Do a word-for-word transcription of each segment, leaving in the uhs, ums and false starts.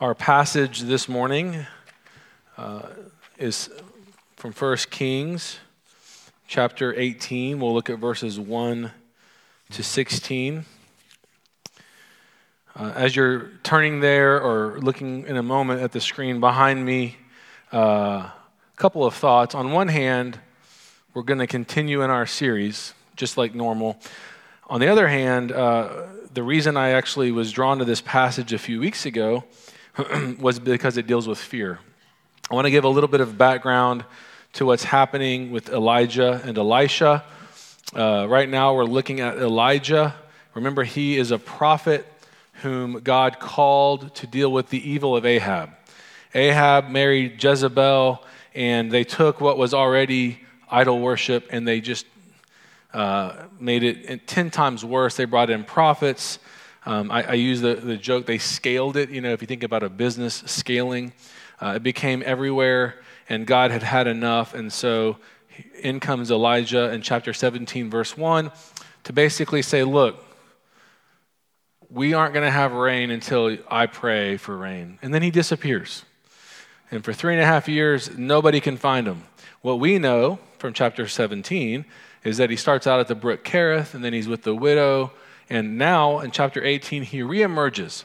Our passage this morning uh, is from First Kings chapter eighteen. We'll look at verses one to sixteen. Uh, as you're turning there or looking in a moment at the screen behind me, a uh, couple of thoughts. On one hand, we're going to continue in our series, just like normal. On the other hand, uh, the reason I actually was drawn to this passage a few weeks ago was because it deals with fear. I want to give a little bit of background to what's happening with Elijah and Elisha. Uh, right now, we're looking at Elijah. Remember, he is a prophet whom God called to deal with the evil of Ahab. Ahab married Jezebel, and they took what was already idol worship, and they just uh, made it ten times worse. They brought in prophets. Um, I, I use the, the joke, they scaled it. You know, if you think about a business scaling, uh, it became everywhere, and God had had enough. And so in comes Elijah in chapter seventeen, verse one, to basically say, look, we aren't going to have rain until I pray for rain. And then he disappears. And for three and a half years, nobody can find him. What we know from chapter seventeen is that he starts out at the brook Cherith, and then he's with the widow. And now in chapter eighteen, he reemerges.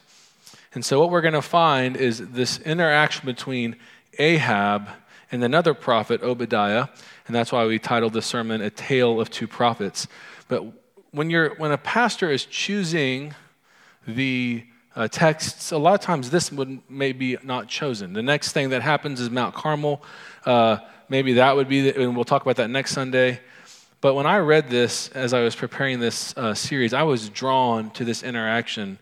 And so what we're going to find is this interaction between Ahab and another prophet, Obadiah. And that's why we titled the sermon, A Tale of Two Prophets. But when you're when a pastor is choosing the uh, texts, a lot of times this would maybe not chosen. The next thing that happens is Mount Carmel. Uh, maybe that would be, the, and we'll talk about that next Sunday. But when I read this, as I was preparing this uh, series, I was drawn to this interaction.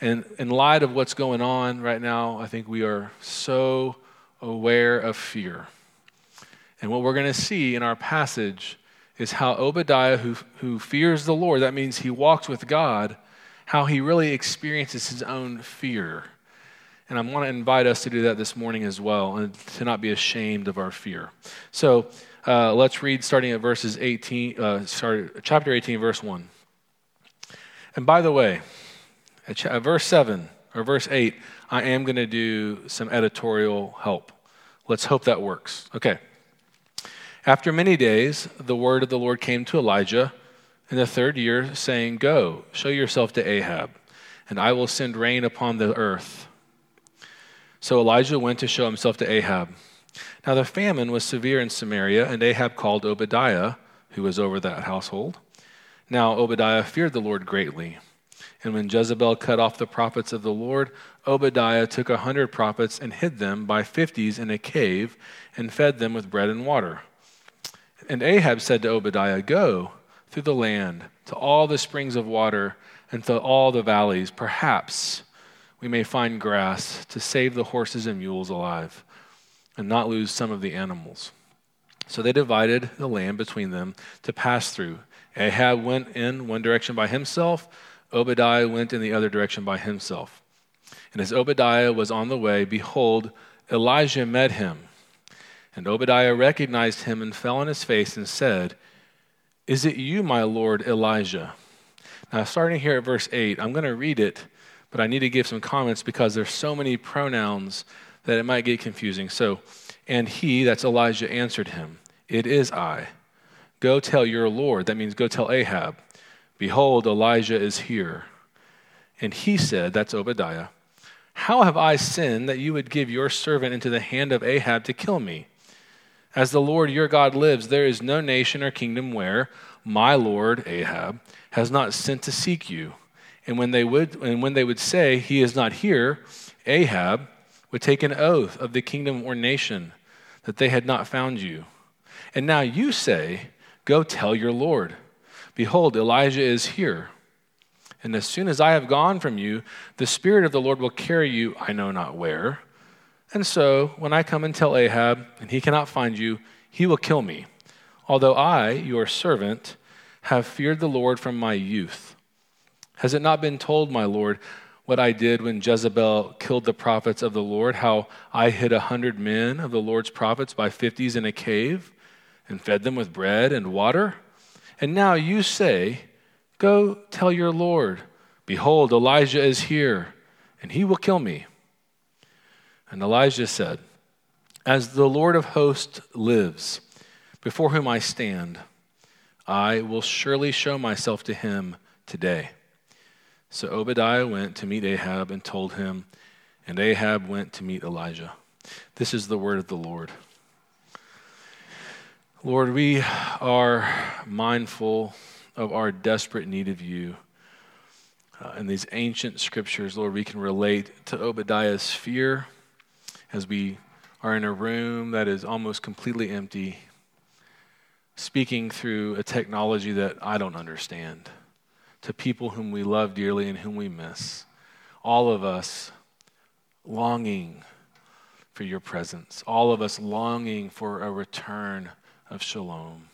And in light of what's going on right now, I think we are so aware of fear. And what we're going to see in our passage is how Obadiah, who, who fears the Lord, that means he walks with God, how he really experiences his own fear. And I want to invite us to do that this morning as well, and to not be ashamed of our fear. So uh, let's read starting at verses eighteen, uh, sorry, chapter eighteen, verse one. And by the way, at, ch- at verse seven or verse eight, I am going to do some editorial help. Let's hope that works. Okay. After many days, the word of the Lord came to Elijah in the third year, saying, "Go, show yourself to Ahab, and I will send rain upon the earth." So Elijah went to show himself to Ahab. Now the famine was severe in Samaria, and Ahab called Obadiah, who was over that household. Now Obadiah feared the Lord greatly. And when Jezebel cut off the prophets of the Lord, Obadiah took a hundred prophets and hid them by fifties in a cave and fed them with bread and water. And Ahab said to Obadiah, "Go through the land, to all the springs of water, and to all the valleys. Perhaps we may find grass to save the horses and mules alive, and not lose some of the animals." So they divided the land between them to pass through. Ahab went in one direction by himself. Obadiah went in the other direction by himself. And as Obadiah was on the way, behold, Elijah met him. And Obadiah recognized him and fell on his face and said, "Is it you, my lord Elijah?" Now, starting here at verse eight, I'm going to read it, but I need to give some comments because there's so many pronouns that it might get confusing. So, and he, that's Elijah, answered him, "It is I. Go tell your lord," that means go tell Ahab, "Behold, Elijah is here." And he said, that's Obadiah, "How have I sinned that you would give your servant into the hand of Ahab to kill me? As the Lord your God lives, there is no nation or kingdom where my lord Ahab has not sent to seek you." And when they would and when they would say, "He is not here," Ahab would take an oath of the kingdom or nation that they had not found you. And now you say, "Go tell your lord, behold, Elijah is here. And as soon as I have gone from you, the Spirit of the Lord will carry you I know not where. And so when I come and tell Ahab, and he cannot find you, he will kill me. Although I, your servant, have feared the Lord from my youth. Has it not been told, my lord, what I did when Jezebel killed the prophets of the Lord, how I hid a hundred men of the Lord's prophets by fifties in a cave and fed them with bread and water? And now you say, 'Go tell your lord, behold, Elijah is here, and he will kill me.' And Elijah said, "As the Lord of hosts lives, before whom I stand, I will surely show myself to him today." So Obadiah went to meet Ahab and told him, and Ahab went to meet Elijah. This is the word of the Lord. Lord, we are mindful of our desperate need of you. Uh, in these ancient scriptures, Lord, we can relate to Obadiah's fear as we are in a room that is almost completely empty, speaking through a technology that I don't understand, to people whom we love dearly and whom we miss. All of us longing for your presence. All of us longing for a return of shalom.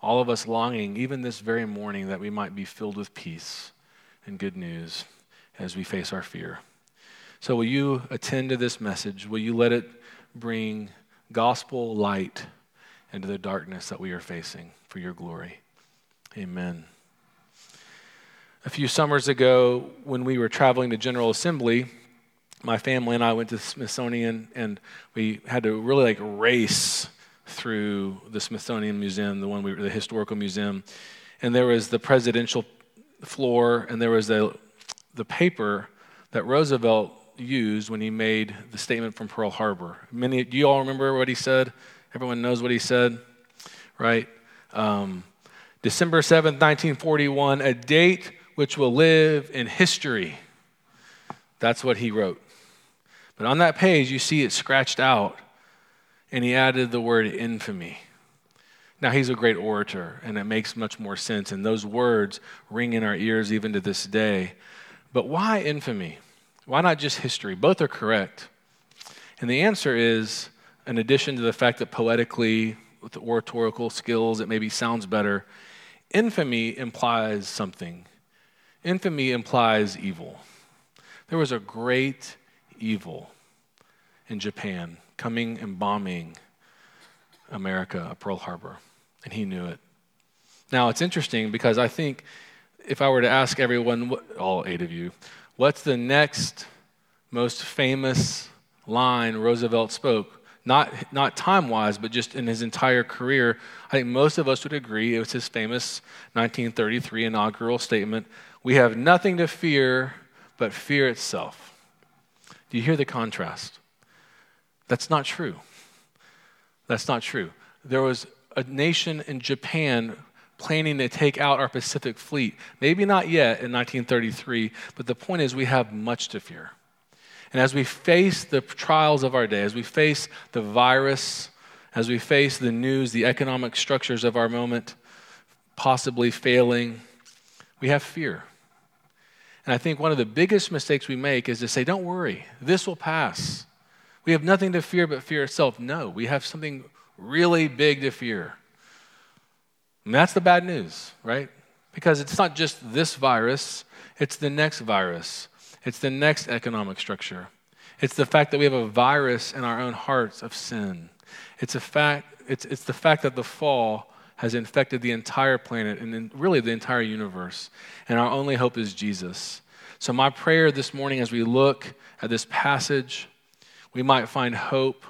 All of us longing, even this very morning, that we might be filled with peace and good news as we face our fear. So will you attend to this message? Will you let it bring gospel light into the darkness that we are facing for your glory? Amen. A few summers ago, when we were traveling to General Assembly, my family and I went to the Smithsonian, and we had to really like race through the Smithsonian Museum, the one we were, the historical museum, and there was the presidential floor, and there was the the paper that Roosevelt used when he made the statement from Pearl Harbor. Many, do you all remember what he said? Everyone knows what he said, right? Um, December seventh, nineteen forty-one, a date which will live in history. That's what he wrote. But on that page, you see it scratched out, and he added the word infamy. Now, he's a great orator, and it makes much more sense, and those words ring in our ears even to this day. But why infamy? Why not just history? Both are correct. And the answer is, in addition to the fact that poetically, with the oratorical skills, it maybe sounds better, infamy implies something. Infamy implies evil. There was a great evil in Japan coming and bombing America, Pearl Harbor, and he knew it. Now, it's interesting because I think if I were to ask everyone, all eight of you, what's the next most famous line Roosevelt spoke? Not not time-wise, but just in his entire career, I think most of us would agree it was his famous nineteen thirty-three inaugural statement, "We have nothing to fear but fear itself." Do you hear the contrast? That's not true. That's not true. There was a nation in Japan planning to take out our Pacific fleet. Maybe not yet in nineteen thirty-three, but the point is we have much to fear. And as we face the trials of our day, as we face the virus, as we face the news, the economic structures of our moment possibly failing, we have fear. And I think one of the biggest mistakes we make is to say, don't worry, this will pass. We have nothing to fear but fear itself. No, we have something really big to fear. And that's the bad news, right? Because it's not just this virus, it's the next virus. It's the next economic structure. It's the fact that we have a virus in our own hearts of sin. It's a fact. It's, it's the fact that the fall has infected the entire planet and then really the entire universe. And our only hope is Jesus. So my prayer this morning as we look at this passage, we might find hope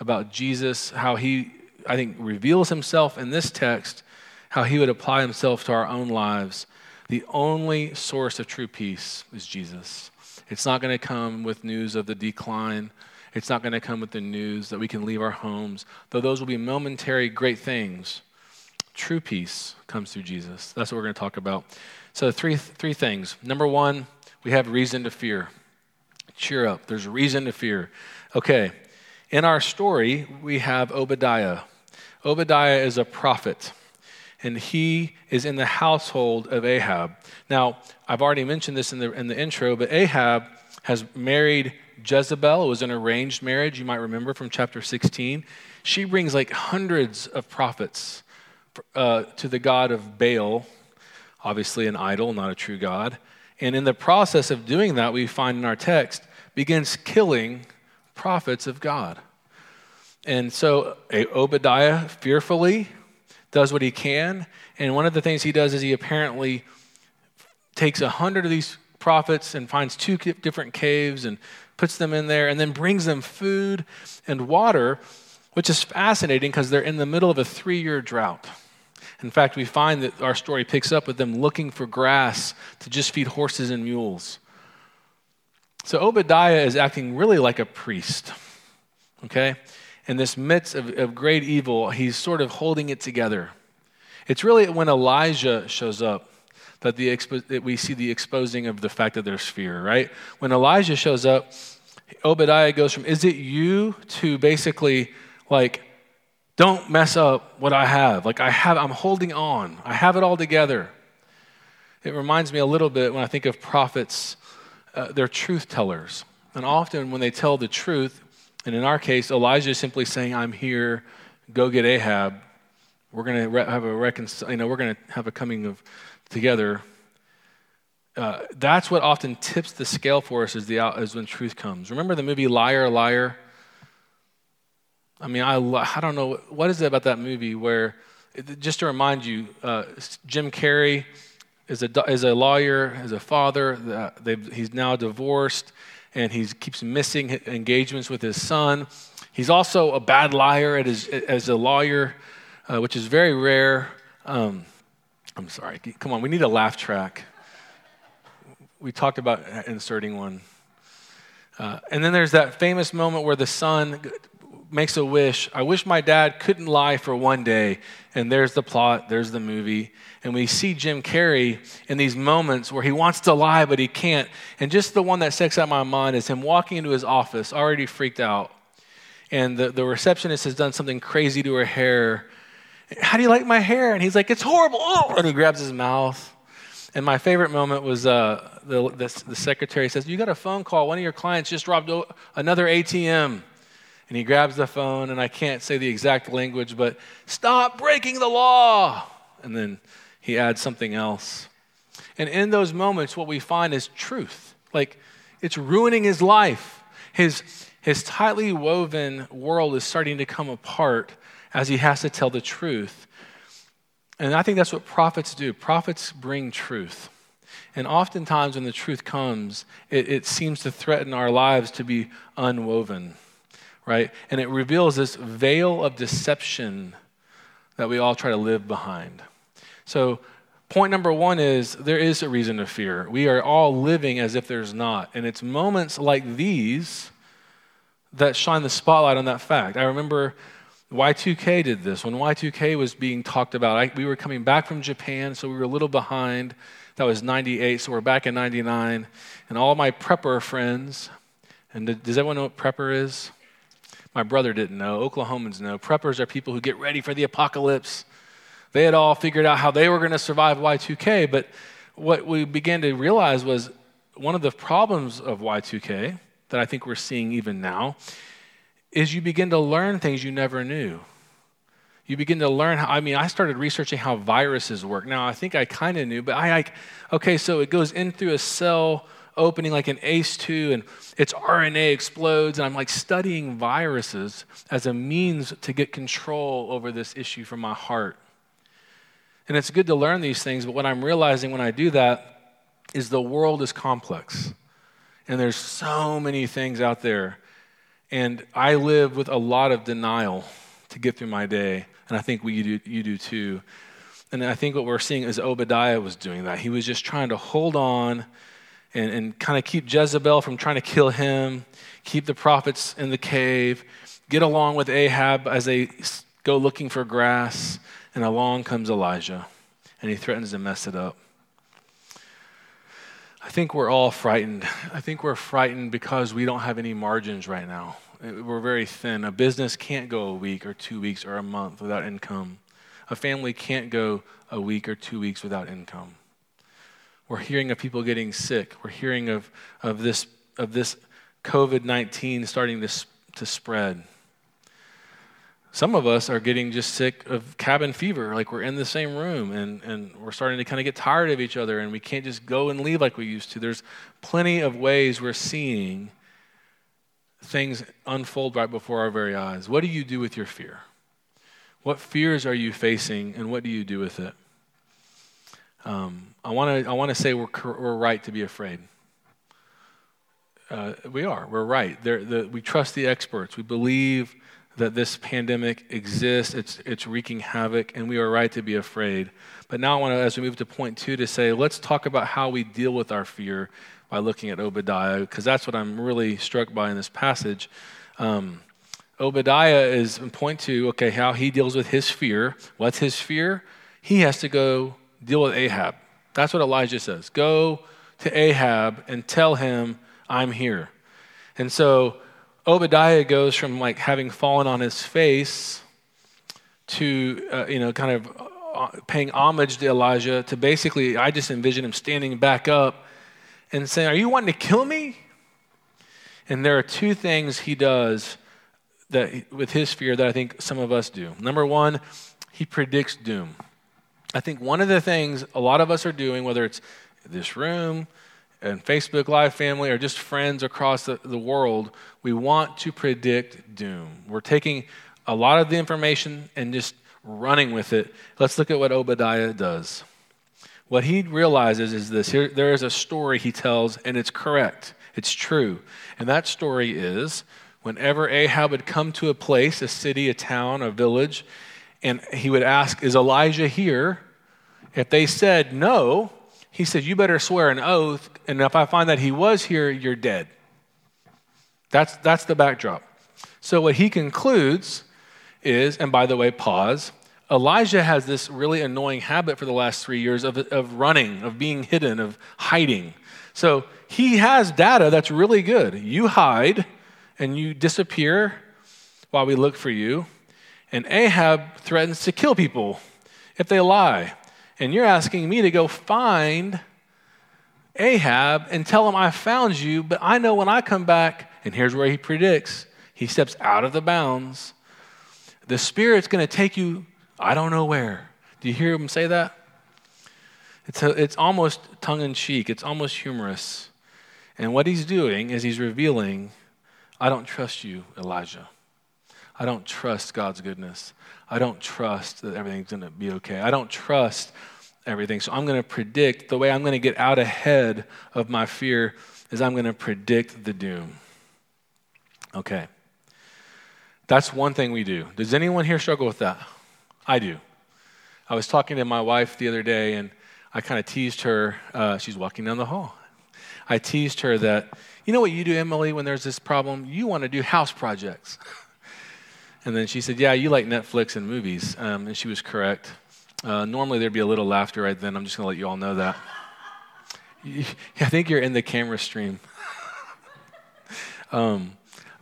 about Jesus, how he, I think, reveals himself in this text, how he would apply himself to our own lives. The only source of true peace is Jesus. It's not going to come with news of the decline. It's not going to come with the news that we can leave our homes, though those will be momentary great things. True peace comes through Jesus. That's what we're going to talk about. So three three things. Number one, we have reason to fear. Cheer up. There's reason to fear. Okay. In our story, we have Obadiah. Obadiah is a prophet, and he is in the household of Ahab. Now, I've already mentioned this in the in the intro, but Ahab has married Jezebel. It was an arranged marriage, you might remember from chapter sixteen. She brings like hundreds of prophets uh, to the god of Baal, obviously an idol, not a true god. And in the process of doing that, we find in our text, begins killing prophets of God. And so Obadiah fearfully does what he can. And one of the things he does is he apparently takes a hundred of these prophets and finds two different caves and puts them in there and then brings them food and water, which is fascinating because they're in the middle of a three-year drought. In fact, we find that our story picks up with them looking for grass to just feed horses and mules. So Obadiah is acting really like a priest, okay? In this midst of, of great evil, he's sort of holding it together. It's really when Elijah shows up that, the expo- that we see the exposing of the fact that there's fear, right? When Elijah shows up, Obadiah goes from, is it you, to basically like, don't mess up what I have. Like I have, I'm holding on. I have it all together. It reminds me a little bit when I think of prophets, uh, they're truth tellers. And often when they tell the truth, and in our case, Elijah is simply saying, I'm here, go get Ahab. We're going to re- have a reconcil- you know, we're going to have a coming of together. Uh, that's what often tips the scale for us is the is when truth comes. Remember the movie Liar Liar? I mean, I I don't know what is it about that movie where, just to remind you, uh, Jim Carrey is a is a lawyer, is a father. They, he's now divorced, and he keeps missing engagements with his son. He's also a bad liar at his, as a lawyer, uh, which is very rare. Um, I'm sorry. Come on, we need a laugh track. We talked about inserting one, uh, and then there's that famous moment where the son makes a wish. I wish my dad couldn't lie for one day. And there's the plot, there's the movie. And we see Jim Carrey in these moments where he wants to lie, but he can't. And just the one that sticks out in my mind is him walking into his office, already freaked out. And the, the receptionist has done something crazy to her hair. How do you like my hair? And he's like, it's horrible. Oh! And he grabs his mouth. And my favorite moment was uh, the, the, the secretary says, you got a phone call. One of your clients just robbed another A T M. And he grabs the phone, and I can't say the exact language, but stop breaking the law. And then he adds something else. And in those moments, what we find is truth. Like, it's ruining his life. His, his tightly woven world is starting to come apart as he has to tell the truth. And I think that's what prophets do. Prophets bring truth. And oftentimes when the truth comes, it, it seems to threaten our lives to be unwoven. Right? And it reveals this veil of deception that we all try to live behind. So point number one is there is a reason to fear. We are all living as if there's not. And it's moments like these that shine the spotlight on that fact. I remember Y two K did this. When Y two K was being talked about, I, we were coming back from Japan, so we were a little behind. That was ninety-eight, so we're back in ninety-nine. And all my prepper friends, and the, does everyone know what prepper is? My brother didn't know. Oklahomans know. Preppers are people who get ready for the apocalypse. They had all figured out how they were going to survive Y two K, but what we began to realize was one of the problems of Y two K that I think we're seeing even now is you begin to learn things you never knew. You begin to learn. How, I mean, I started researching how viruses work. Now, I think I kind of knew, but I like, okay, so it goes in through a cell opening like an A C E two and its R N A explodes, and I'm like studying viruses as a means to get control over this issue from my heart. And it's good to learn these things, but what I'm realizing when I do that is the world is complex and there's so many things out there, and I live with a lot of denial to get through my day, and I think we you do, you do too. And I think what we're seeing is Obadiah was doing that. He was just trying to hold on and, and kind of keep Jezebel from trying to kill him, keep the prophets in the cave, get along with Ahab as they go looking for grass, and along comes Elijah, and he threatens to mess it up. I think we're all frightened. I think we're frightened because we don't have any margins right now. We're very thin. A business can't go a week or two weeks or a month without income. A family can't go a week or two weeks without income. We're hearing of people getting sick. We're hearing of of this of this COVID nineteen starting to to spread. Some of us are getting just sick of cabin fever, like we're in the same room and, and we're starting to kind of get tired of each other, and we can't just go and leave like we used to. There's plenty of ways we're seeing things unfold right before our very eyes. What do you do with your fear? What fears are you facing, and what do you do with it? Um, I want to I want to say we're, we're right to be afraid. Uh, we are. We're right. The, we trust the experts. We believe that this pandemic exists. It's it's wreaking havoc, and we are right to be afraid. But now I want to, as we move to point two, to say, let's talk about how we deal with our fear by looking at Obadiah, because that's what I'm really struck by in this passage. Um, Obadiah is in point two, okay, how he deals with his fear. What's his fear? He has to go deal with Ahab. That's what Elijah says. Go to Ahab and tell him, I'm here. And so Obadiah goes from like having fallen on his face to, uh, you know, kind of paying homage to Elijah to basically, I just envision him standing back up and saying, are you wanting to kill me? And there are two things he does that with his fear that I think some of us do. Number one, he predicts doom. I think one of the things a lot of us are doing, whether it's this room, and Facebook Live family, or just friends across the, the world, we want to predict doom. We're taking a lot of the information and just running with it. Let's look at what Obadiah does. What he realizes is this. Here, there is a story he tells, and it's correct. It's true. And that story is, whenever Ahab would come to a place, a city, a town, a village, and he would ask, is Elijah here? If they said no, he said, you better swear an oath, and if I find that he was here, you're dead. That's that's the backdrop. So what he concludes is, and by the way, pause, Elijah has this really annoying habit for the last three years of, of running, of being hidden, of hiding. So he has data that's really good. You hide, and you disappear while we look for you, and Ahab threatens to kill people if they lie. And you're asking me to go find Ahab and tell him I found you, but I know when I come back, and here's where he predicts, he steps out of the bounds. The Spirit's going to take you, I don't know where. Do you hear him say that? It's a, it's almost tongue-in-cheek. It's almost humorous. And what he's doing is he's revealing, I don't trust you, Elijah. I don't trust God's goodness. I don't trust that everything's going to be okay. I don't trust everything. So I'm going to predict. The way I'm going to get out ahead of my fear is I'm going to predict the doom. Okay. That's one thing we do. Does anyone here struggle with that? I do. I was talking to my wife the other day, and I kind of teased her. Uh, she's walking down the hall. I teased her that, you know what you do, Emily, when there's this problem? You want to do house projects. And then she said, yeah, you like Netflix and movies. Um, and she was correct. Uh, normally, there'd be a little laughter right then. I'm just going to let you all know that. You, I think you're in the camera stream. um,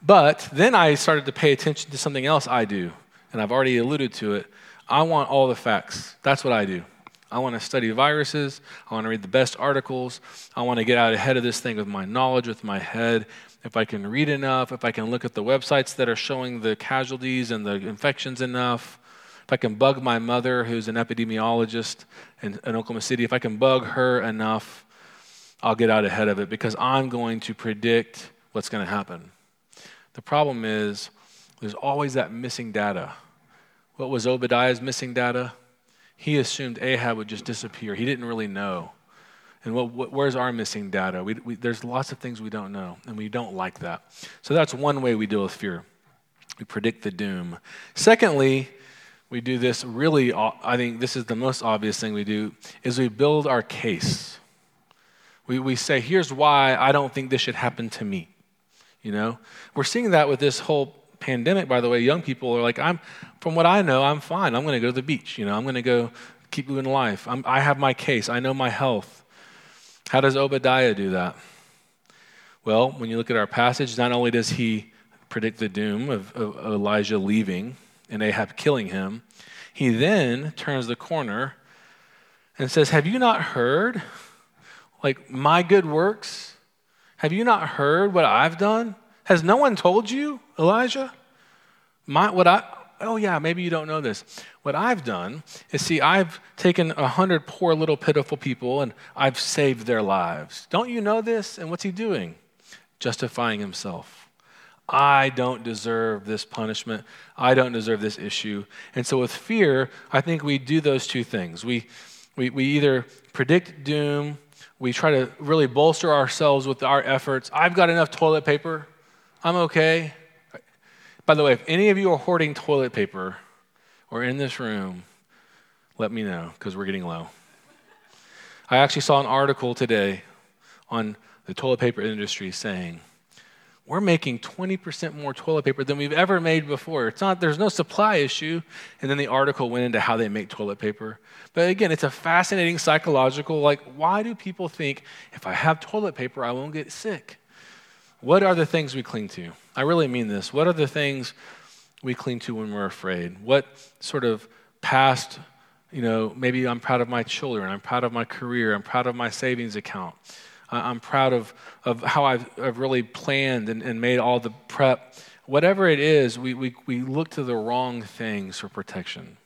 but then I started to pay attention to something else I do, and I've already alluded to it. I want all the facts. That's what I do. I want to study viruses. I want to read the best articles. I want to get out ahead of this thing with my knowledge, with my head. If I can read enough, if I can look at the websites that are showing the casualties and the infections enough, if I can bug my mother, who's an epidemiologist in, in Oklahoma City, if I can bug her enough, I'll get out ahead of it because I'm going to predict what's going to happen. The problem is there's always that missing data. What was Obadiah's missing data? He assumed Ahab would just disappear. He didn't really know. And what, what, where's our missing data? We, we, there's lots of things we don't know, and we don't like that. So that's one way we deal with fear. We predict the doom. Secondly, we do this really, I think this is the most obvious thing we do, is we build our case. We we say, here's why I don't think this should happen to me. You know, we're seeing that with this whole pandemic, by the way. Young people are like, I'm, from what I know, I'm fine. I'm going to go to the beach. You know, I'm going to go keep living life. I'm, I have my case. I know my health. How does Obadiah do that? Well, when you look at our passage, not only does he predict the doom of, of Elijah leaving and Ahab killing him, he then turns the corner and says, have you not heard, like, my good works? Have you not heard what I've done? Has no one told you, Elijah? My, what I, oh yeah, maybe you don't know this. What I've done is, see, I've taken a hundred poor little pitiful people and I've saved their lives. Don't you know this? And what's he doing? Justifying himself. I don't deserve this punishment. I don't deserve this issue. And so with fear, I think we do those two things. We we we either predict doom We try to really bolster ourselves with our efforts. I've got enough toilet paper. I'm okay. By the way, if any of you are hoarding toilet paper or in this room, let me know because we're getting low. I actually saw an article today on the toilet paper industry saying, we're making twenty percent more toilet paper than we've ever made before. It's not, there's no supply issue. And then the article went into how they make toilet paper. But again, it's a fascinating psychological, like, why do people think if I have toilet paper, I won't get sick? What are the things we cling to? I really mean this. What are the things we cling to when we're afraid? What sort of past, you know, maybe I'm proud of my children, I'm proud of my career, I'm proud of my savings account. I'm proud of, of how I've, I've really planned and, and made all the prep. Whatever it is, we, we, we look to the wrong things for protection.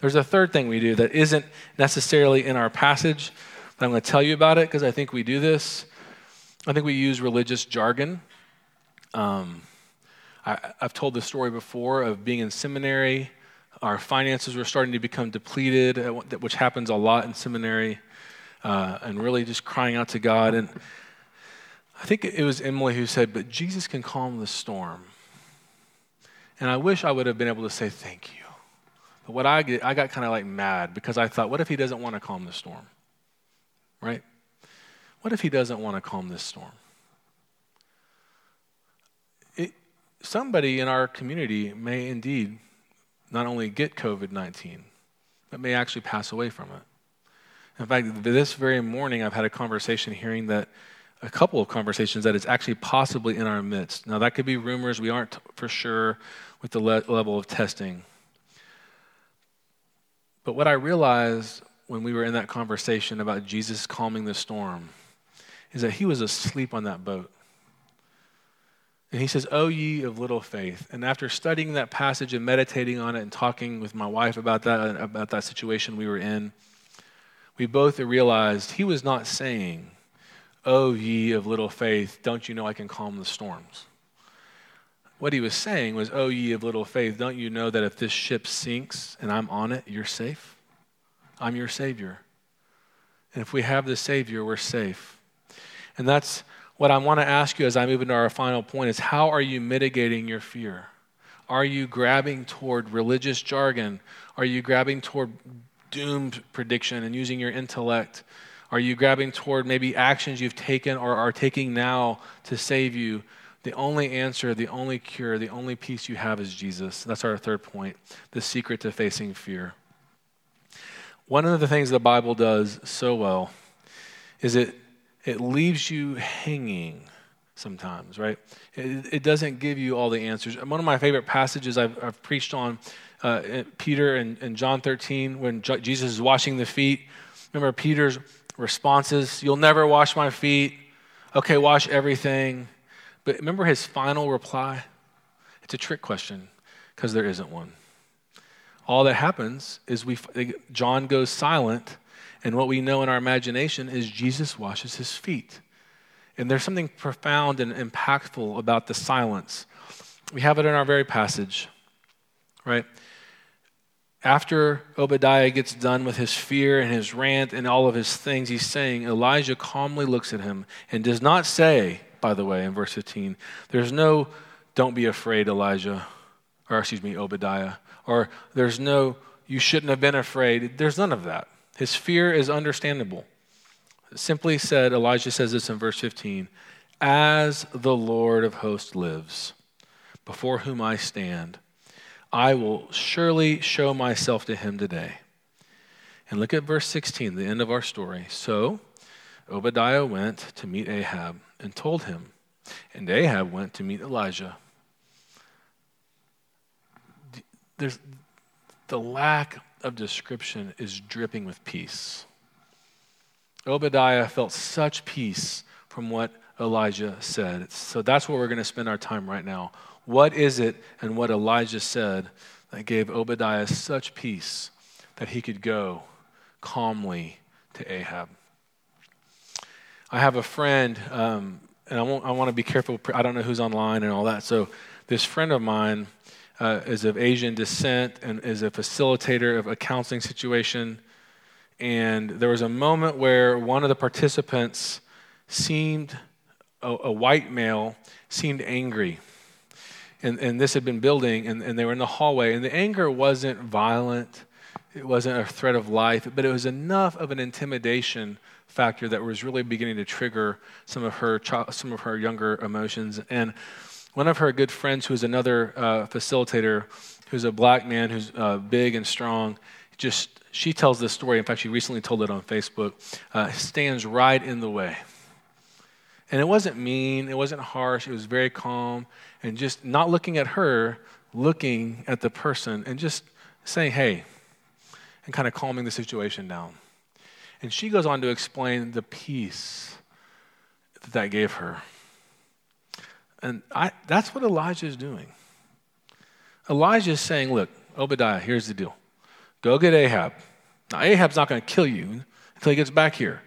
There's a third thing we do that isn't necessarily in our passage, but I'm going to tell you about it because I think we do this. I think we use religious jargon. Um, I, I've told this story before of being in seminary. Our finances were starting to become depleted, which happens a lot in seminary. Uh, and really just crying out to God. And I think it was Emily who said, but Jesus can calm the storm. And I wish I would have been able to say thank you. But what I get, I got kind of like mad because I thought, what if he doesn't want to calm the storm? Right? What if he doesn't want to calm this storm? It, somebody in our community may indeed not only get covid nineteen, but may actually pass away from it. In fact, this very morning, I've had a conversation hearing that, a couple of conversations that it's actually possibly in our midst. Now, that could be rumors. We aren't for sure with the le- level of testing. But what I realized when we were in that conversation about Jesus calming the storm is that he was asleep on that boat. And he says, "O ye of little faith." And after studying that passage and meditating on it and talking with my wife about that, about that situation we were in, we both realized he was not saying, "Oh, ye of little faith, don't you know I can calm the storms?" What he was saying was, "Oh, ye of little faith, don't you know that if this ship sinks and I'm on it, you're safe? I'm your Savior. And if we have the Savior, we're safe." And that's what I want to ask you as I move into our final point is, how are you mitigating your fear? Are you grabbing toward religious jargon? Are you grabbing toward doomed prediction and using your intellect? Are you grabbing toward maybe actions you've taken or are taking now to save you? The only answer, the only cure, the only peace you have is Jesus. That's our third point, the secret to facing fear. One of the things the Bible does so well is it it leaves you hanging sometimes, right? It, it doesn't give you all the answers. One of my favorite passages I've, I've preached on Uh, Peter and, and John thirteen, when J- Jesus is washing the feet. Remember Peter's responses, "You'll never wash my feet." "Okay, wash everything." But remember his final reply? It's a trick question because there isn't one. All that happens is we John goes silent, and what we know in our imagination is Jesus washes his feet. And there's something profound and impactful about the silence. We have it in our very passage, right? After Obadiah gets done with his fear and his rant and all of his things he's saying, Elijah calmly looks at him and does not say, by the way, in verse fifteen, there's no, "Don't be afraid, Elijah," or excuse me, Obadiah, or there's no, "You shouldn't have been afraid." There's none of that. His fear is understandable. Simply said, Elijah says this in verse fifteen, "As the Lord of hosts lives, before whom I stand, I will surely show myself to him today." And look at verse sixteen, the end of our story. "So Obadiah went to meet Ahab and told him, and Ahab went to meet Elijah." There's, the lack of description is dripping with peace. Obadiah felt such peace from what Elijah said. So that's where we're going to spend our time right now. What is it and what Elijah said that gave Obadiah such peace that he could go calmly to Ahab? I have a friend, um, and I, won't, I want to be careful. I don't know who's online and all that. So this friend of mine uh, is of Asian descent and is a facilitator of a counseling situation. and there was a moment where one of the participants seemed, a, a white male, seemed angry. And, and this had been building, and, and they were in the hallway. And the anger wasn't violent. It wasn't a threat of life, but it was enough of an intimidation factor that was really beginning to trigger some of her some of her younger emotions. And one of her good friends, who's another uh, facilitator, who's a black man, who's uh, big and strong, just she tells this story. In fact, she recently told it on Facebook. Uh, stands right in the way. And it wasn't mean. It wasn't harsh. It was very calm, and just not looking at her, looking at the person, and just saying, "Hey," and kind of calming the situation down. And she goes on to explain the peace that that gave her. And I, that's what Elijah is doing. Elijah is saying, look, Obadiah, here's the deal. Go get Ahab. Now, Ahab's not going to kill you until he gets back here.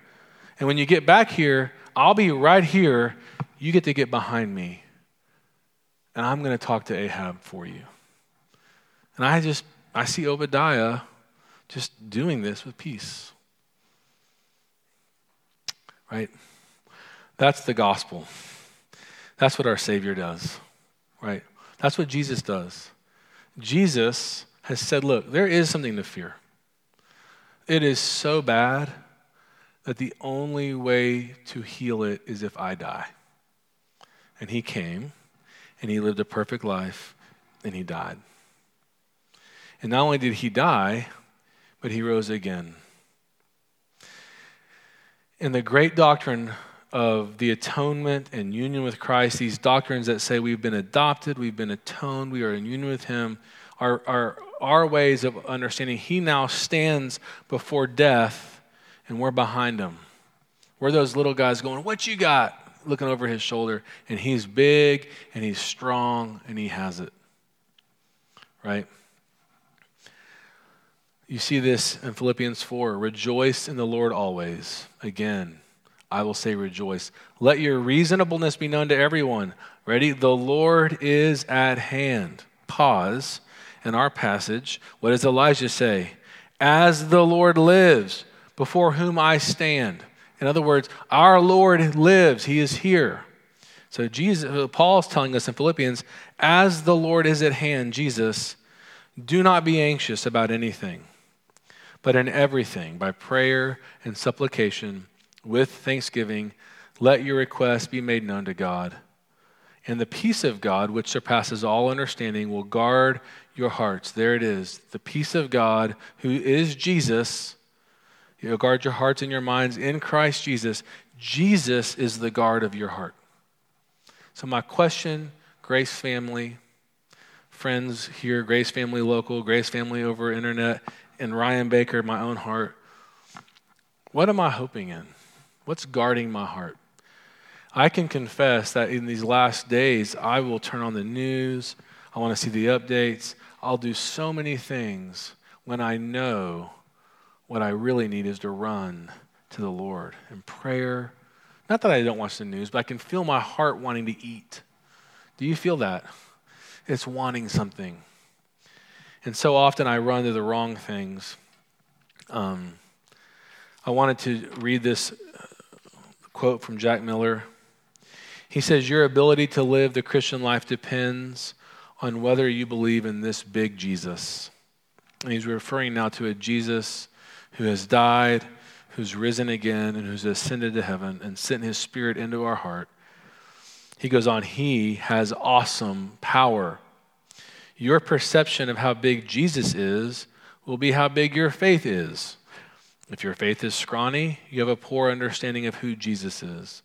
And when you get back here, I'll be right here. You get to get behind me. And I'm going to talk to Ahab for you. And I just, I see Obadiah just doing this with peace. Right? That's the gospel. That's what our Savior does. Right? That's what Jesus does. Jesus has said, look, there is something to fear. It is so bad that the only way to heal it is if I die. And he came, and he lived a perfect life, and he died. And not only did he die, but he rose again. And the great doctrine of the atonement and union with Christ, these doctrines that say we've been adopted, we've been atoned, we are in union with him, are, are our ways of understanding he now stands before death and we're behind him. We're those little guys going, what you got? Looking over his shoulder, and he's big and he's strong and he has it. Right? You see this in Philippians four, rejoice in the Lord always. Again, I will say rejoice. Let your reasonableness be known to everyone. Ready? The Lord is at hand. Pause. In our passage, what does Elijah say? As the Lord lives, before whom I stand. In other words, our Lord lives. He is here. So Jesus, Paul's telling us in Philippians, as the Lord is at hand, Jesus, do not be anxious about anything, but in everything, by prayer and supplication, with thanksgiving, let your requests be made known to God. And the peace of God, which surpasses all understanding, will guard your hearts. There it is. The peace of God, who is Jesus, will guard your hearts and your minds in Christ Jesus. Jesus is the guard of your heart. So my question, Grace Family, friends here, Grace Family local, Grace Family over internet, and Ryan Baker, my own heart. What am I hoping in? What's guarding my heart? I can confess that in these last days, I will turn on the news. I want to see the updates. I'll do so many things when I know what I really need is to run to the Lord in prayer. Not that I don't watch the news, but I can feel my heart wanting to eat. Do you feel that? It's wanting something. And so often I run to the wrong things. Um, I wanted to read this quote from Jack Miller. He says, your ability to live the Christian life depends on whether you believe in this big Jesus. And he's referring now to a Jesus who has died, who's risen again, and who's ascended to heaven and sent his Spirit into our heart. He goes on, he has awesome power. Your perception of how big Jesus is will be how big your faith is. If your faith is scrawny, you have a poor understanding of who Jesus is.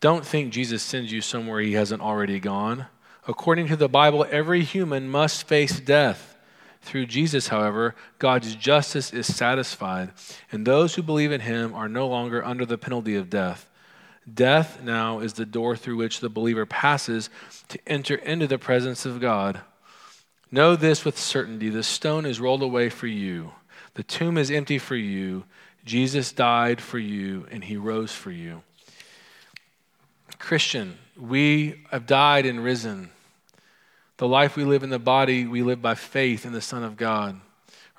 Don't think Jesus sends you somewhere he hasn't already gone. According to the Bible, every human must face death. Through Jesus, however, God's justice is satisfied, and those who believe in him are no longer under the penalty of death. Death now is the door through which the believer passes to enter into the presence of God. Know this with certainty. The stone is rolled away for you. The tomb is empty for you. Jesus died for you, and he rose for you. Christian, we have died and risen. The life we live in the body, we live by faith in the Son of God.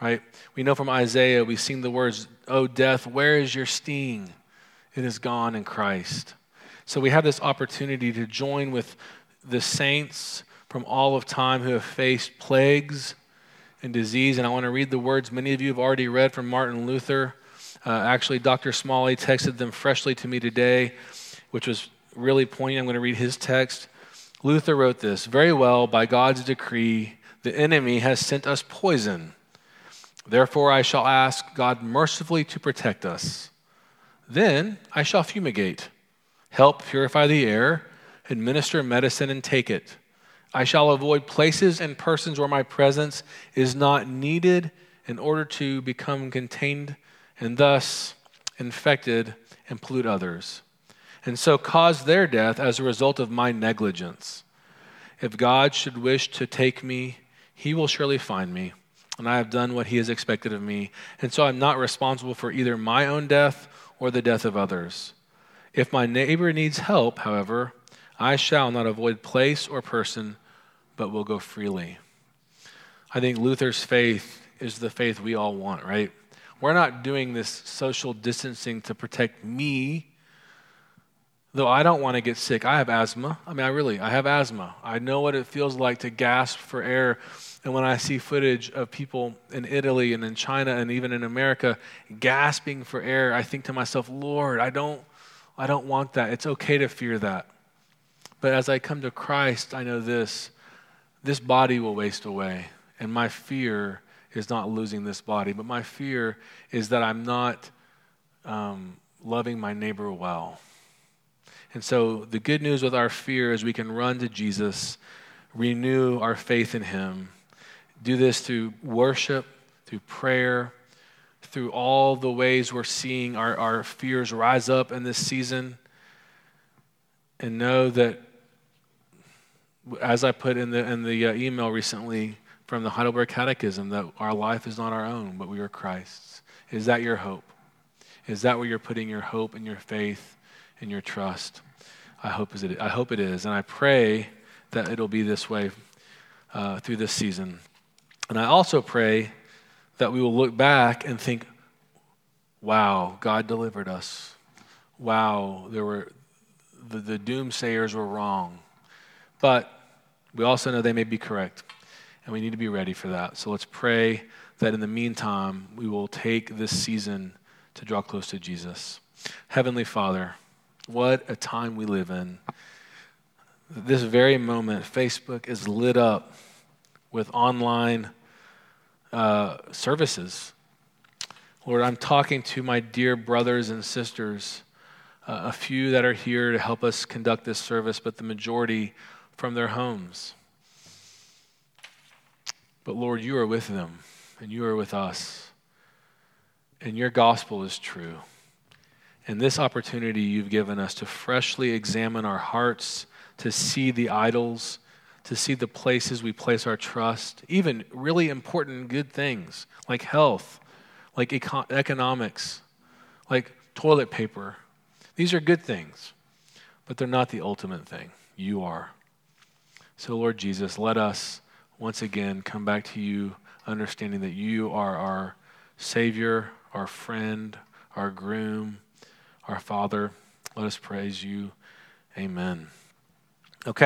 right? We know from Isaiah, we sing the words, "O death, where is your sting? It is gone in Christ." So we have this opportunity to join with the saints from all of time who have faced plagues and disease. And I want to read the words many of you have already read from Martin Luther. Uh, actually, Doctor Smalley texted them freshly to me today, which was really poignant. I'm going to read his text. Luther wrote this, "Very well, by God's decree, the enemy has sent us poison. Therefore, I shall ask God mercifully to protect us. Then I shall fumigate, help purify the air, administer medicine and take it. I shall avoid places and persons where my presence is not needed in order to become contained and thus infected and pollute others, and so cause their death as a result of my negligence. If God should wish to take me, he will surely find me, and I have done what he has expected of me, and so I'm not responsible for either my own death or the death of others. If my neighbor needs help, however, I shall not avoid place or person, but will go freely." I think Luther's faith is the faith we all want, right? We're not doing this social distancing to protect me, though I don't want to get sick. I have asthma. I mean, I really, I have asthma. I know what it feels like to gasp for air. And when I see footage of people in Italy and in China and even in America gasping for air, I think to myself, Lord, I don't, I don't want that. It's okay to fear that. But as I come to Christ, I know this, this body will waste away. And my fear is not losing this body, but my fear is that I'm not um, loving my neighbor well. And so the good news with our fear is we can run to Jesus, renew our faith in him, do this through worship, through prayer, through all the ways we're seeing our, our fears rise up in this season, and know that, as I put in the in the uh, email recently from the Heidelberg Catechism, that our life is not our own, but we are Christ's. Is that your hope? Is that where you're putting your hope and your faith and your trust? I hope is it. I hope it is, and I pray that it'll be this way uh, through this season. And I also pray that we will look back and think, "Wow, God delivered us. Wow, there were the, the doomsayers were wrong," but we also know they may be correct. And we need to be ready for that. So let's pray that in the meantime, we will take this season to draw close to Jesus. Heavenly Father, what a time we live in. This very moment, Facebook is lit up with online uh, services. Lord, I'm talking to my dear brothers and sisters, uh, a few that are here to help us conduct this service, but the majority from their homes. But Lord, you are with them, and you are with us, and your gospel is true. And this opportunity you've given us to freshly examine our hearts, to see the idols, to see the places we place our trust, even really important good things like health, like econ- economics, like toilet paper. These are good things, but they're not the ultimate thing. You are. So Lord Jesus, let us once again come back to you, understanding that you are our Savior, our friend, our groom, our Father. Let us praise you. Amen. Okay.